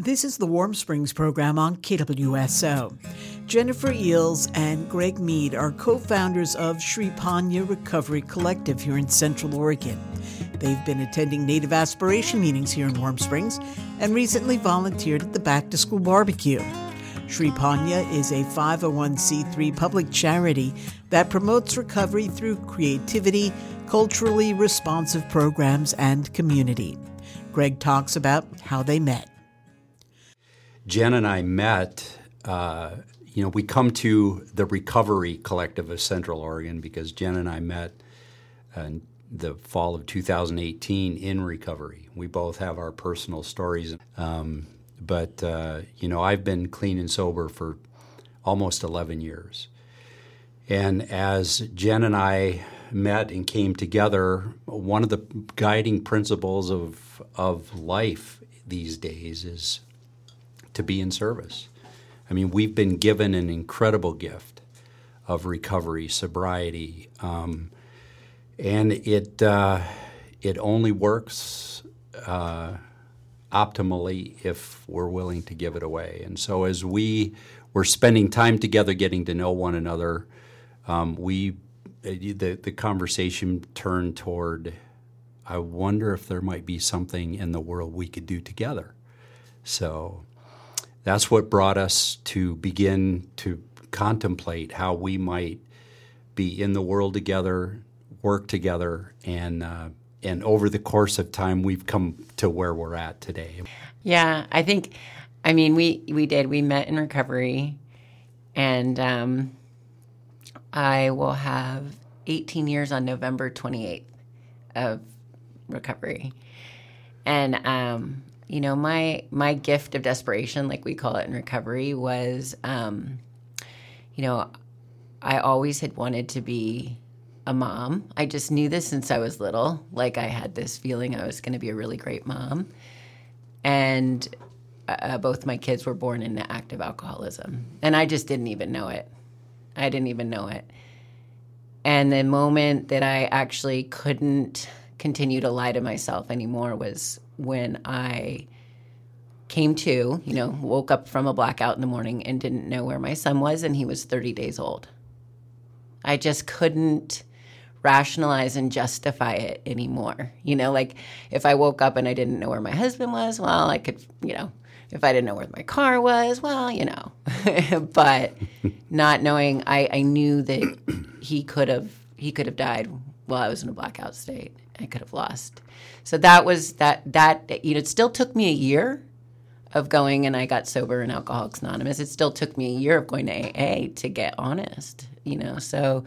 This is the Warm Springs program on KWSO. Jennifer Eales and Greg Mead are co-founders of Sriponya Recovery Collective here in Central Oregon. They've been attending Native Aspiration meetings here in Warm Springs and recently volunteered at the Back to School Barbecue. Sriponya is a 501c3 public charity that promotes recovery through creativity, culturally responsive programs, and community. Greg talks about how they met. Jen and I met, we come to the Recovery Collective of Central Oregon because Jen and I met in the fall of 2018 in recovery. We both have our personal stories, but I've been clean and sober for almost 11 years. And as Jen and I met and came together, one of the guiding principles of life these days is to be in service. I mean, we've been given an incredible gift of recovery, sobriety, and it only works optimally if we're willing to give it away. And so, as we were spending time together, getting to know one another, the conversation turned toward, I wonder if there might be something in the world we could do together. So that's what brought us to begin to contemplate how we might be in the world together, work together, and over the course of time, we've come to where we're at today. Yeah, I think, we met in recovery, and I will have 18 years on November 28th of recovery, and my gift of desperation, like we call it in recovery, was, I always had wanted to be a mom. I just knew this since I was little. Like, I had this feeling I was going to be a really great mom. And both my kids were born into active alcoholism. And I just didn't even know it. And the moment that I actually couldn't continue to lie to myself anymore was when I came to, woke up from a blackout in the morning and didn't know where my son was, and he was 30 days old. I just couldn't rationalize and justify it anymore. If I woke up and I didn't know where my husband was, well, I could, if I didn't know where my car was, well, but not knowing, I knew that he could have died while I was in a blackout state. I could have lost. So that was that, it still took me a year of going, and I got sober in Alcoholics Anonymous. It still took me a year of going to AA to get honest, So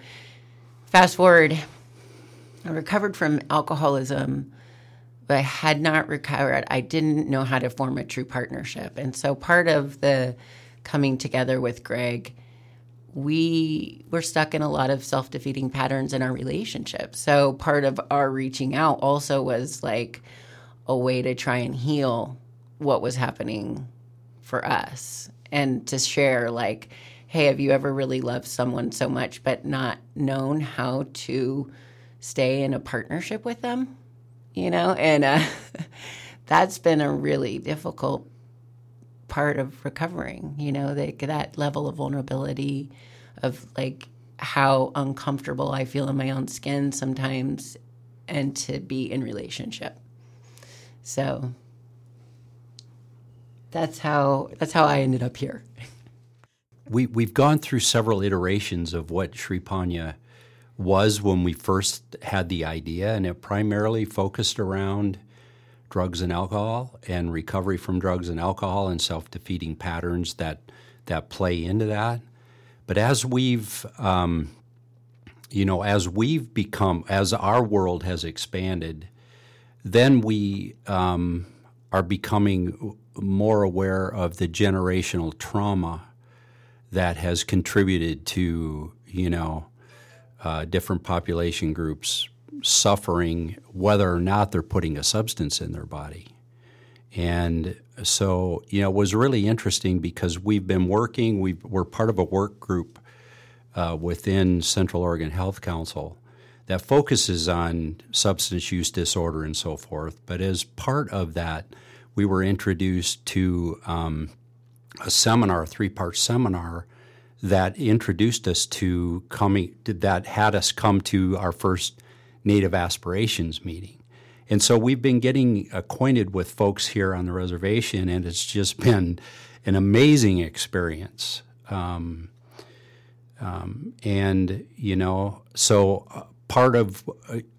fast forward, I recovered from alcoholism, but I had not recovered. I didn't know how to form a true partnership. And so part of the coming together with Greg, we were stuck in a lot of self-defeating patterns in our relationship. So part of our reaching out also was like a way to try and heal what was happening for us and to share, like, hey, have you ever really loved someone so much but not known how to stay in a partnership with them? That's been a really difficult part of recovering, that level of vulnerability, of like how uncomfortable I feel in my own skin sometimes, and to be in relationship. So that's how I ended up here. We've gone through several iterations of what Sriponya was when we first had the idea, and it primarily focused around drugs and alcohol and recovery from drugs and alcohol and self-defeating patterns that play into that. But as our world has expanded, then we are becoming more aware of the generational trauma that has contributed to, different population groups suffering, whether or not they're putting a substance in their body. And so, it was really interesting because we've been working, we're part of a work group within Central Oregon Health Council that focuses on substance use disorder and so forth. But as part of that, we were introduced to a seminar, a three-part seminar, that introduced us to coming, that had us come to our first Native Aspirations meeting. And so we've been getting acquainted with folks here on the reservation, and it's just been an amazing experience. And, you know, so part of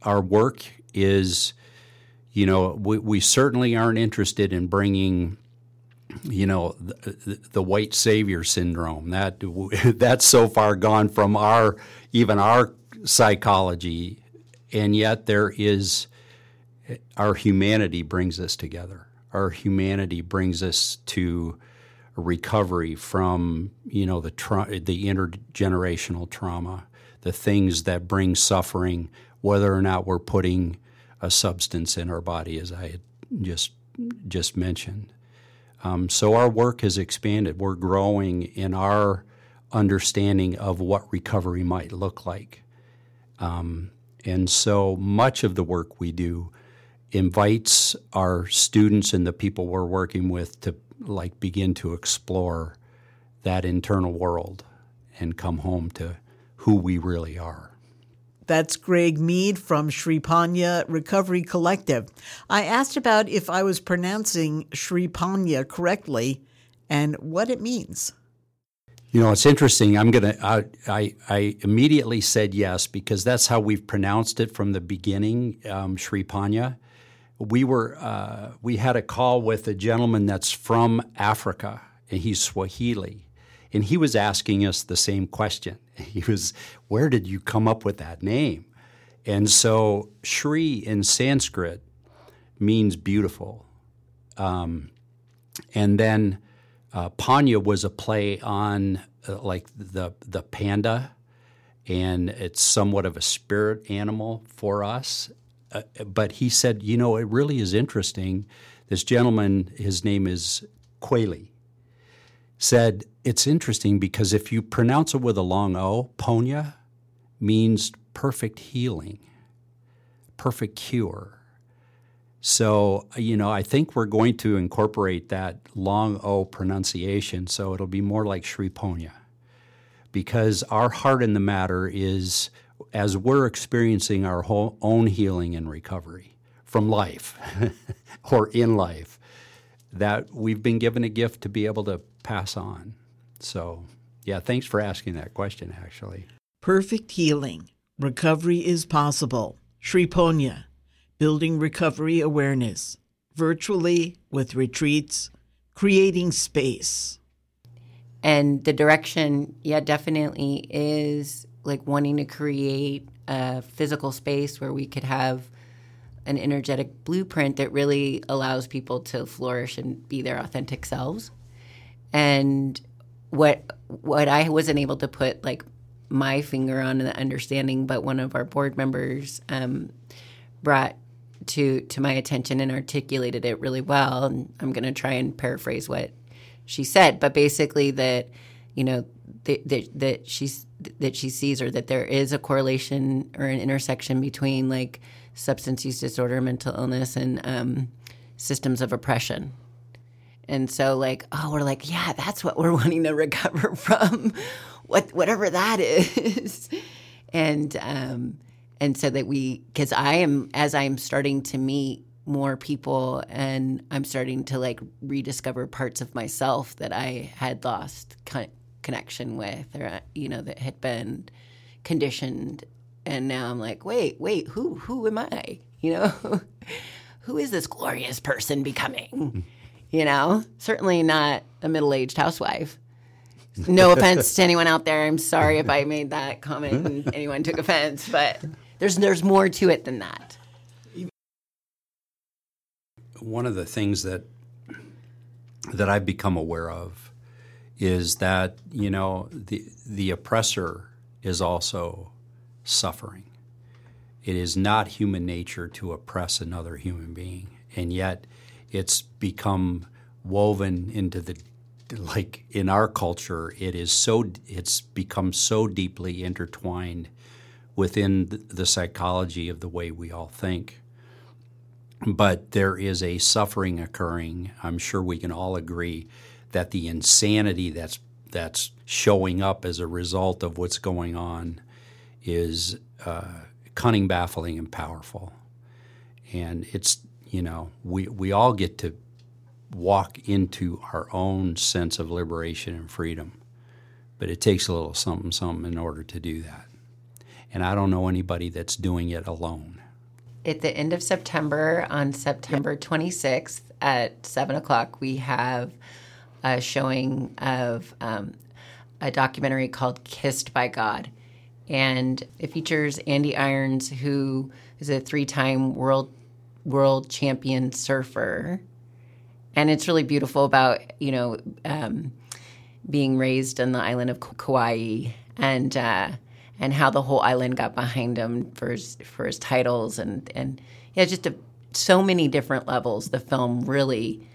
our work is, you know, we certainly aren't interested in bringing, you know, the white savior syndrome. That's so far gone from even our psychology, and yet there is, our humanity brings us together. Our humanity brings us to recovery from, you know, the intergenerational trauma, the things that bring suffering, whether or not we're putting a substance in our body, as I had just mentioned. So our work has expanded. We're growing in our understanding of what recovery might look like. And so much of the work we do invites our students and the people we're working with to like begin to explore that internal world and come home to who we really are. That's Greg Mead from Sriponya Recovery Collective. I asked about if I was pronouncing Sriponya correctly and what it means. You know, it's interesting. I immediately said yes because that's how we've pronounced it from the beginning, Sriponya. We had a call with a gentleman that's from Africa, and he's Swahili, and he was asking us the same question. He was, where did you come up with that name? And so Sri in Sanskrit means beautiful. And then Panya was a play on like the panda, and it's somewhat of a spirit animal for us. But he said, you know, it really is interesting. This gentleman, his name is Quayle, said, it's interesting because if you pronounce it with a long O, Ponya means perfect healing, perfect cure. So, you know, I think we're going to incorporate that long O pronunciation, so it'll be more like Sriponya, because our heart in the matter is, as we're experiencing our own healing and recovery from life or in life, that we've been given a gift to be able to pass on. So, yeah, thanks for asking that question, actually. Perfect healing. Recovery is possible. Sriponya, building recovery awareness, virtually with retreats, creating space. And the direction, yeah, definitely is like wanting to create a physical space where we could have an energetic blueprint that really allows people to flourish and be their authentic selves. And what I wasn't able to put like my finger on in the understanding, but one of our board members brought to my attention and articulated it really well. And I'm going to try and paraphrase what she said, but basically that, you know, that she sees, or that there is a correlation or an intersection between like substance use disorder, mental illness, and systems of oppression. And so like, oh, we're like, yeah, that's what we're wanting to recover from, whatever that is. And so that we, because as I'm starting to meet more people, and I'm starting to like rediscover parts of myself that I had lost connection with, or, you know, that had been conditioned. And now I'm like, wait, who am I? You know, who is this glorious person becoming? You know, certainly not a middle-aged housewife. No offense to anyone out there. I'm sorry if I made that comment and anyone took offense, but there's more to it than that. One of the things that I've become aware of is that, you know, the oppressor is also suffering. It is not human nature to oppress another human being, and yet it's become woven into the, like in our culture, it's become so deeply intertwined within the psychology of the way we all think. But there is a suffering occurring. I'm sure we can all agree that the insanity that's showing up as a result of what's going on is cunning, baffling, and powerful. And it's, you know, we all get to walk into our own sense of liberation and freedom. But it takes a little something, something in order to do that. And I don't know anybody that's doing it alone. At the end of September, on September 26th at 7 o'clock, we have a showing of a documentary called Kissed by God. And it features Andy Irons, who is a three-time world champion surfer. And it's really beautiful about, you know, being raised on the island of Kauai and how the whole island got behind him for his titles and yeah, just so many different levels. The film really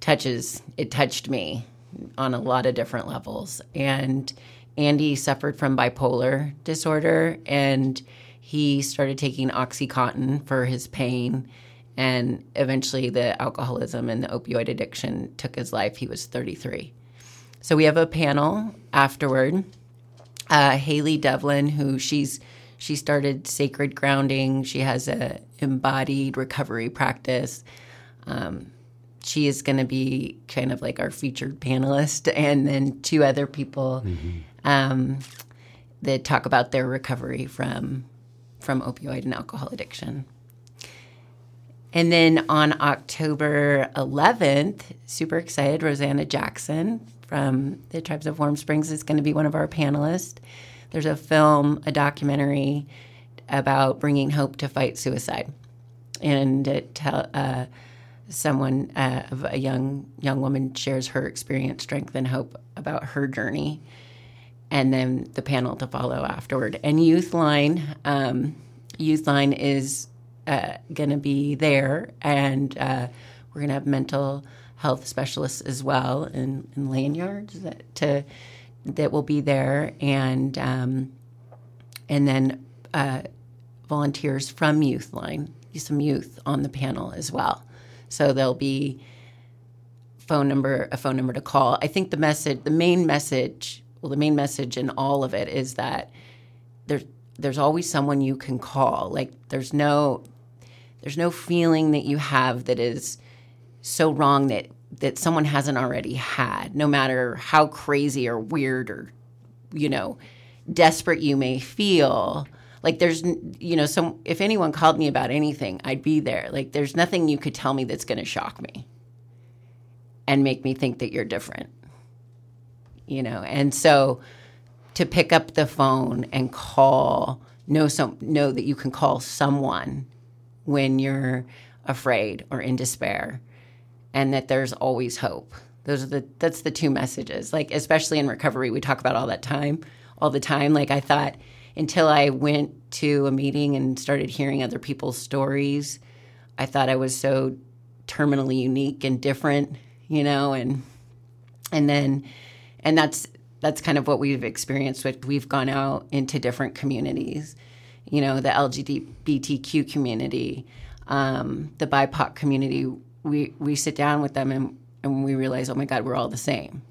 touched me on a lot of different levels. And Andy suffered from bipolar disorder, and he started taking OxyContin for his pain, and eventually the alcoholism and the opioid addiction took his life. He was 33. So we have a panel afterward. Haley Devlin, who she started Sacred Grounding. She has a embodied recovery practice. She is going to be kind of like our featured panelist, and then two other people that talk about their recovery from opioid and alcohol addiction. And then on October 11th, super excited, Rosanna Jackson from the Tribes of Warm Springs is going to be one of our panelists. There's a documentary about bringing hope to fight suicide. And it a young woman shares her experience, strength, and hope about her journey. And then the panel to follow afterward. And Youthline is going to be there, and we're going to have mental health specialists as well, and lanyards that will be there, and then volunteers from Youthline, some youth on the panel as well. So there'll be a phone number to call. I think the main message in all of it is that there's always someone you can call. Like there's no feeling that you have that is so wrong that someone hasn't already had, no matter how crazy or weird or, you know, desperate you may feel. Like there's, you know, if anyone called me about anything, I'd be there. Like there's nothing you could tell me that's going to shock me and make me think that you're different, you know. And so to pick up the phone and call, know that you can call someone when you're afraid or in despair, and that there's always hope. That's the two messages. Like, especially in recovery, we talk about all the time. Like I thought, until I went to a meeting and started hearing other people's stories, I thought I was so terminally unique and different, you know, and that's kind of what we've experienced. We've gone out into different communities, you know, the LGBTQ community, the BIPOC community. We sit down with them and we realize, oh my God, we're all the same.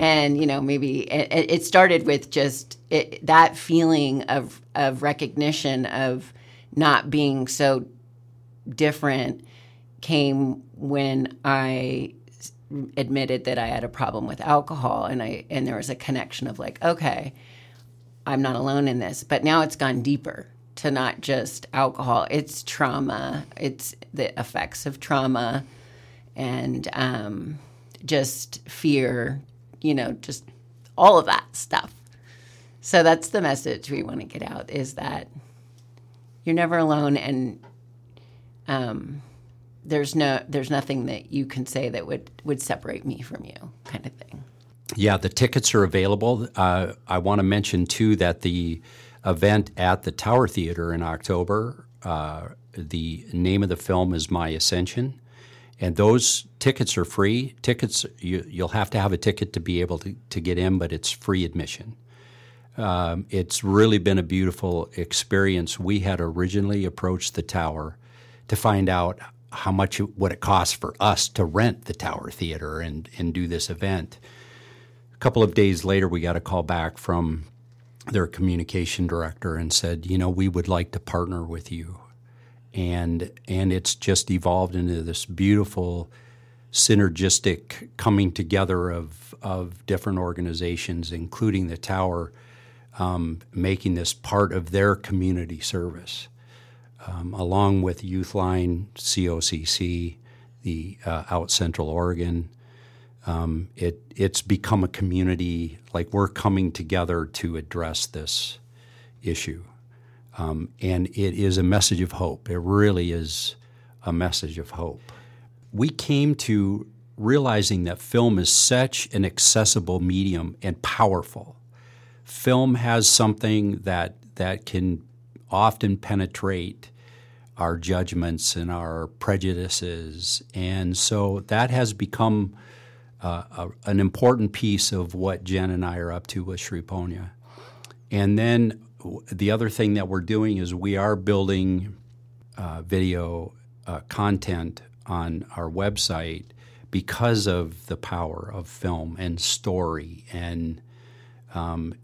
And, you know, maybe it started with just that feeling of recognition of not being so different came when I admitted that I had a problem with alcohol, and there was a connection of like, okay, I'm not alone in this. But now it's gone deeper to not just alcohol. It's trauma. It's the effects of trauma and just fear, you know, just all of that stuff. So that's the message we want to get out, is that you're never alone, and there's nothing that you can say that would separate me from you, kind of thing. Yeah, the tickets are available. I want to mention, too, that the event at the Tower Theater in October, the name of the film is My Ascension. And those tickets are free. Tickets, you'll have to have a ticket to be able to get in, but it's free admission. It's really been a beautiful experience. We had originally approached the Tower to find out how much what it costs for us to rent the Tower Theater and do this event. A couple of days later, we got a call back from their communication director and said, you know, we would like to partner with you. And it's just evolved into this beautiful synergistic coming together of different organizations, including the Tower, making this part of their community service, along with Youthline, COCC, the out Central Oregon. It's become a community, like we're coming together to address this issue. And it is a message of hope. It really is a message of hope. We came to realizing that film is such an accessible medium and powerful. Film has something that can often penetrate our judgments and our prejudices. And so that has become an important piece of what Jen and I are up to with Sriponya. And then the other thing that we're doing is we are building video content on our website because of the power of film and story. And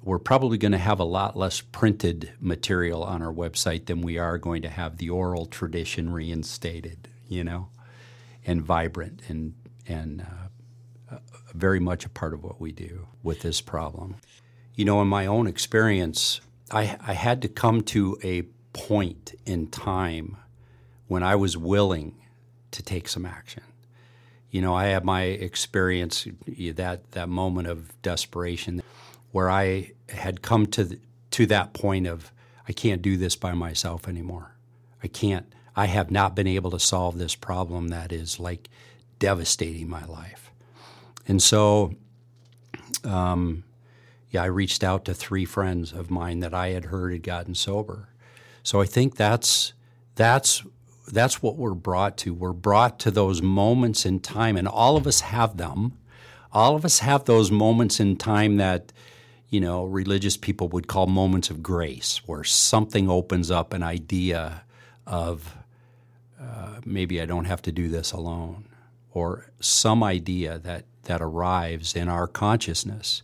we're probably going to have a lot less printed material on our website than we are going to have the oral tradition reinstated, you know, and vibrant and very much a part of what we do with this problem. You know, in my own experience, I had to come to a point in time when I was willing to take some action. You know, I had my experience, that moment of desperation where I had come to that point of, I can't do this by myself anymore. I have not been able to solve this problem that is like devastating my life. And so, I reached out to three friends of mine that I had heard had gotten sober. So I think that's what we're brought to. We're brought to those moments in time, and all of us have them. All of us have those moments in time that, you know, religious people would call moments of grace, where something opens up an idea of maybe I don't have to do this alone, or some idea that arrives in our consciousness.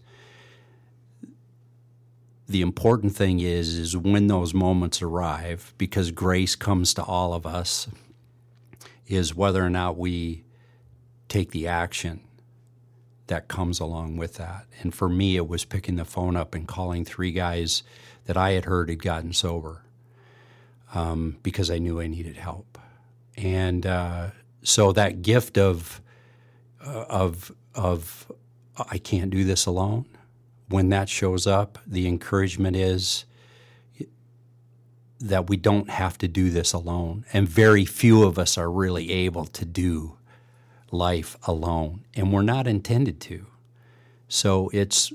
The important thing is when those moments arrive, because grace comes to all of us, is whether or not we take the action that comes along with that. And for me, it was picking the phone up and calling three guys that I had heard had gotten sober because I knew I needed help. And so that gift of I can't do this alone, when that shows up, the encouragement is that we don't have to do this alone. And very few of us are really able to do life alone. And we're not intended to. So it's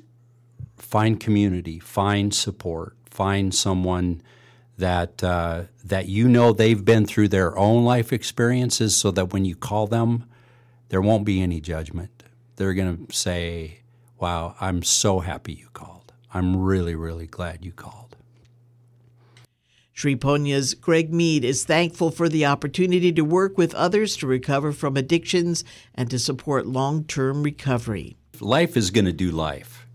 find community, find support, find someone that you know they've been through their own life experiences so that when you call them, there won't be any judgment. They're going to say, wow, I'm so happy you called. I'm really, really glad you called. Sriponya's Greg Mead is thankful for the opportunity to work with others to recover from addictions and to support long-term recovery. Life is going to do life.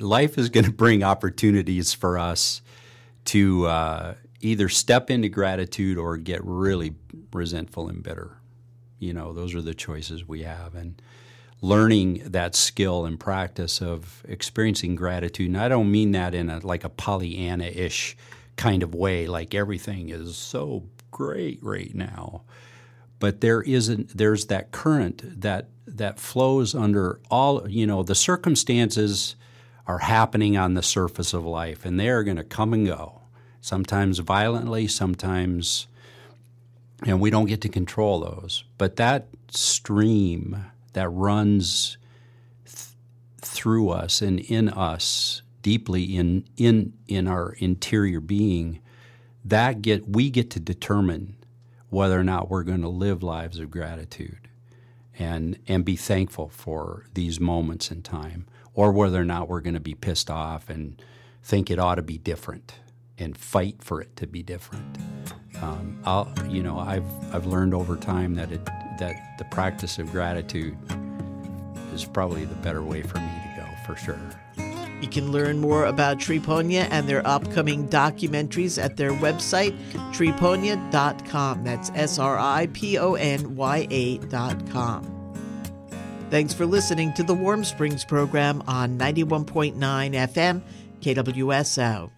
Life is going to bring opportunities for us to either step into gratitude or get really resentful and bitter. You know, those are the choices we have. And learning that skill and practice of experiencing gratitude. And I don't mean that in a Pollyanna-ish kind of way, like everything is so great right now. But there's that current that flows under all, you know, the circumstances are happening on the surface of life, and they are going to come and go, sometimes violently, sometimes, and we don't get to control those. But that stream that runs through us and in us deeply in our interior being, we get to determine whether or not we're going to live lives of gratitude and be thankful for these moments in time, or whether or not we're going to be pissed off and think it ought to be different and fight for it to be different. I've learned over time that the practice of gratitude is probably the better way for me to go, for sure. You can learn more about Sriponya and their upcoming documentaries at their website, sriponya.com. That's SRIPONYA.com. Thanks for listening to the Warm Springs program on 91.9 FM, KWSO.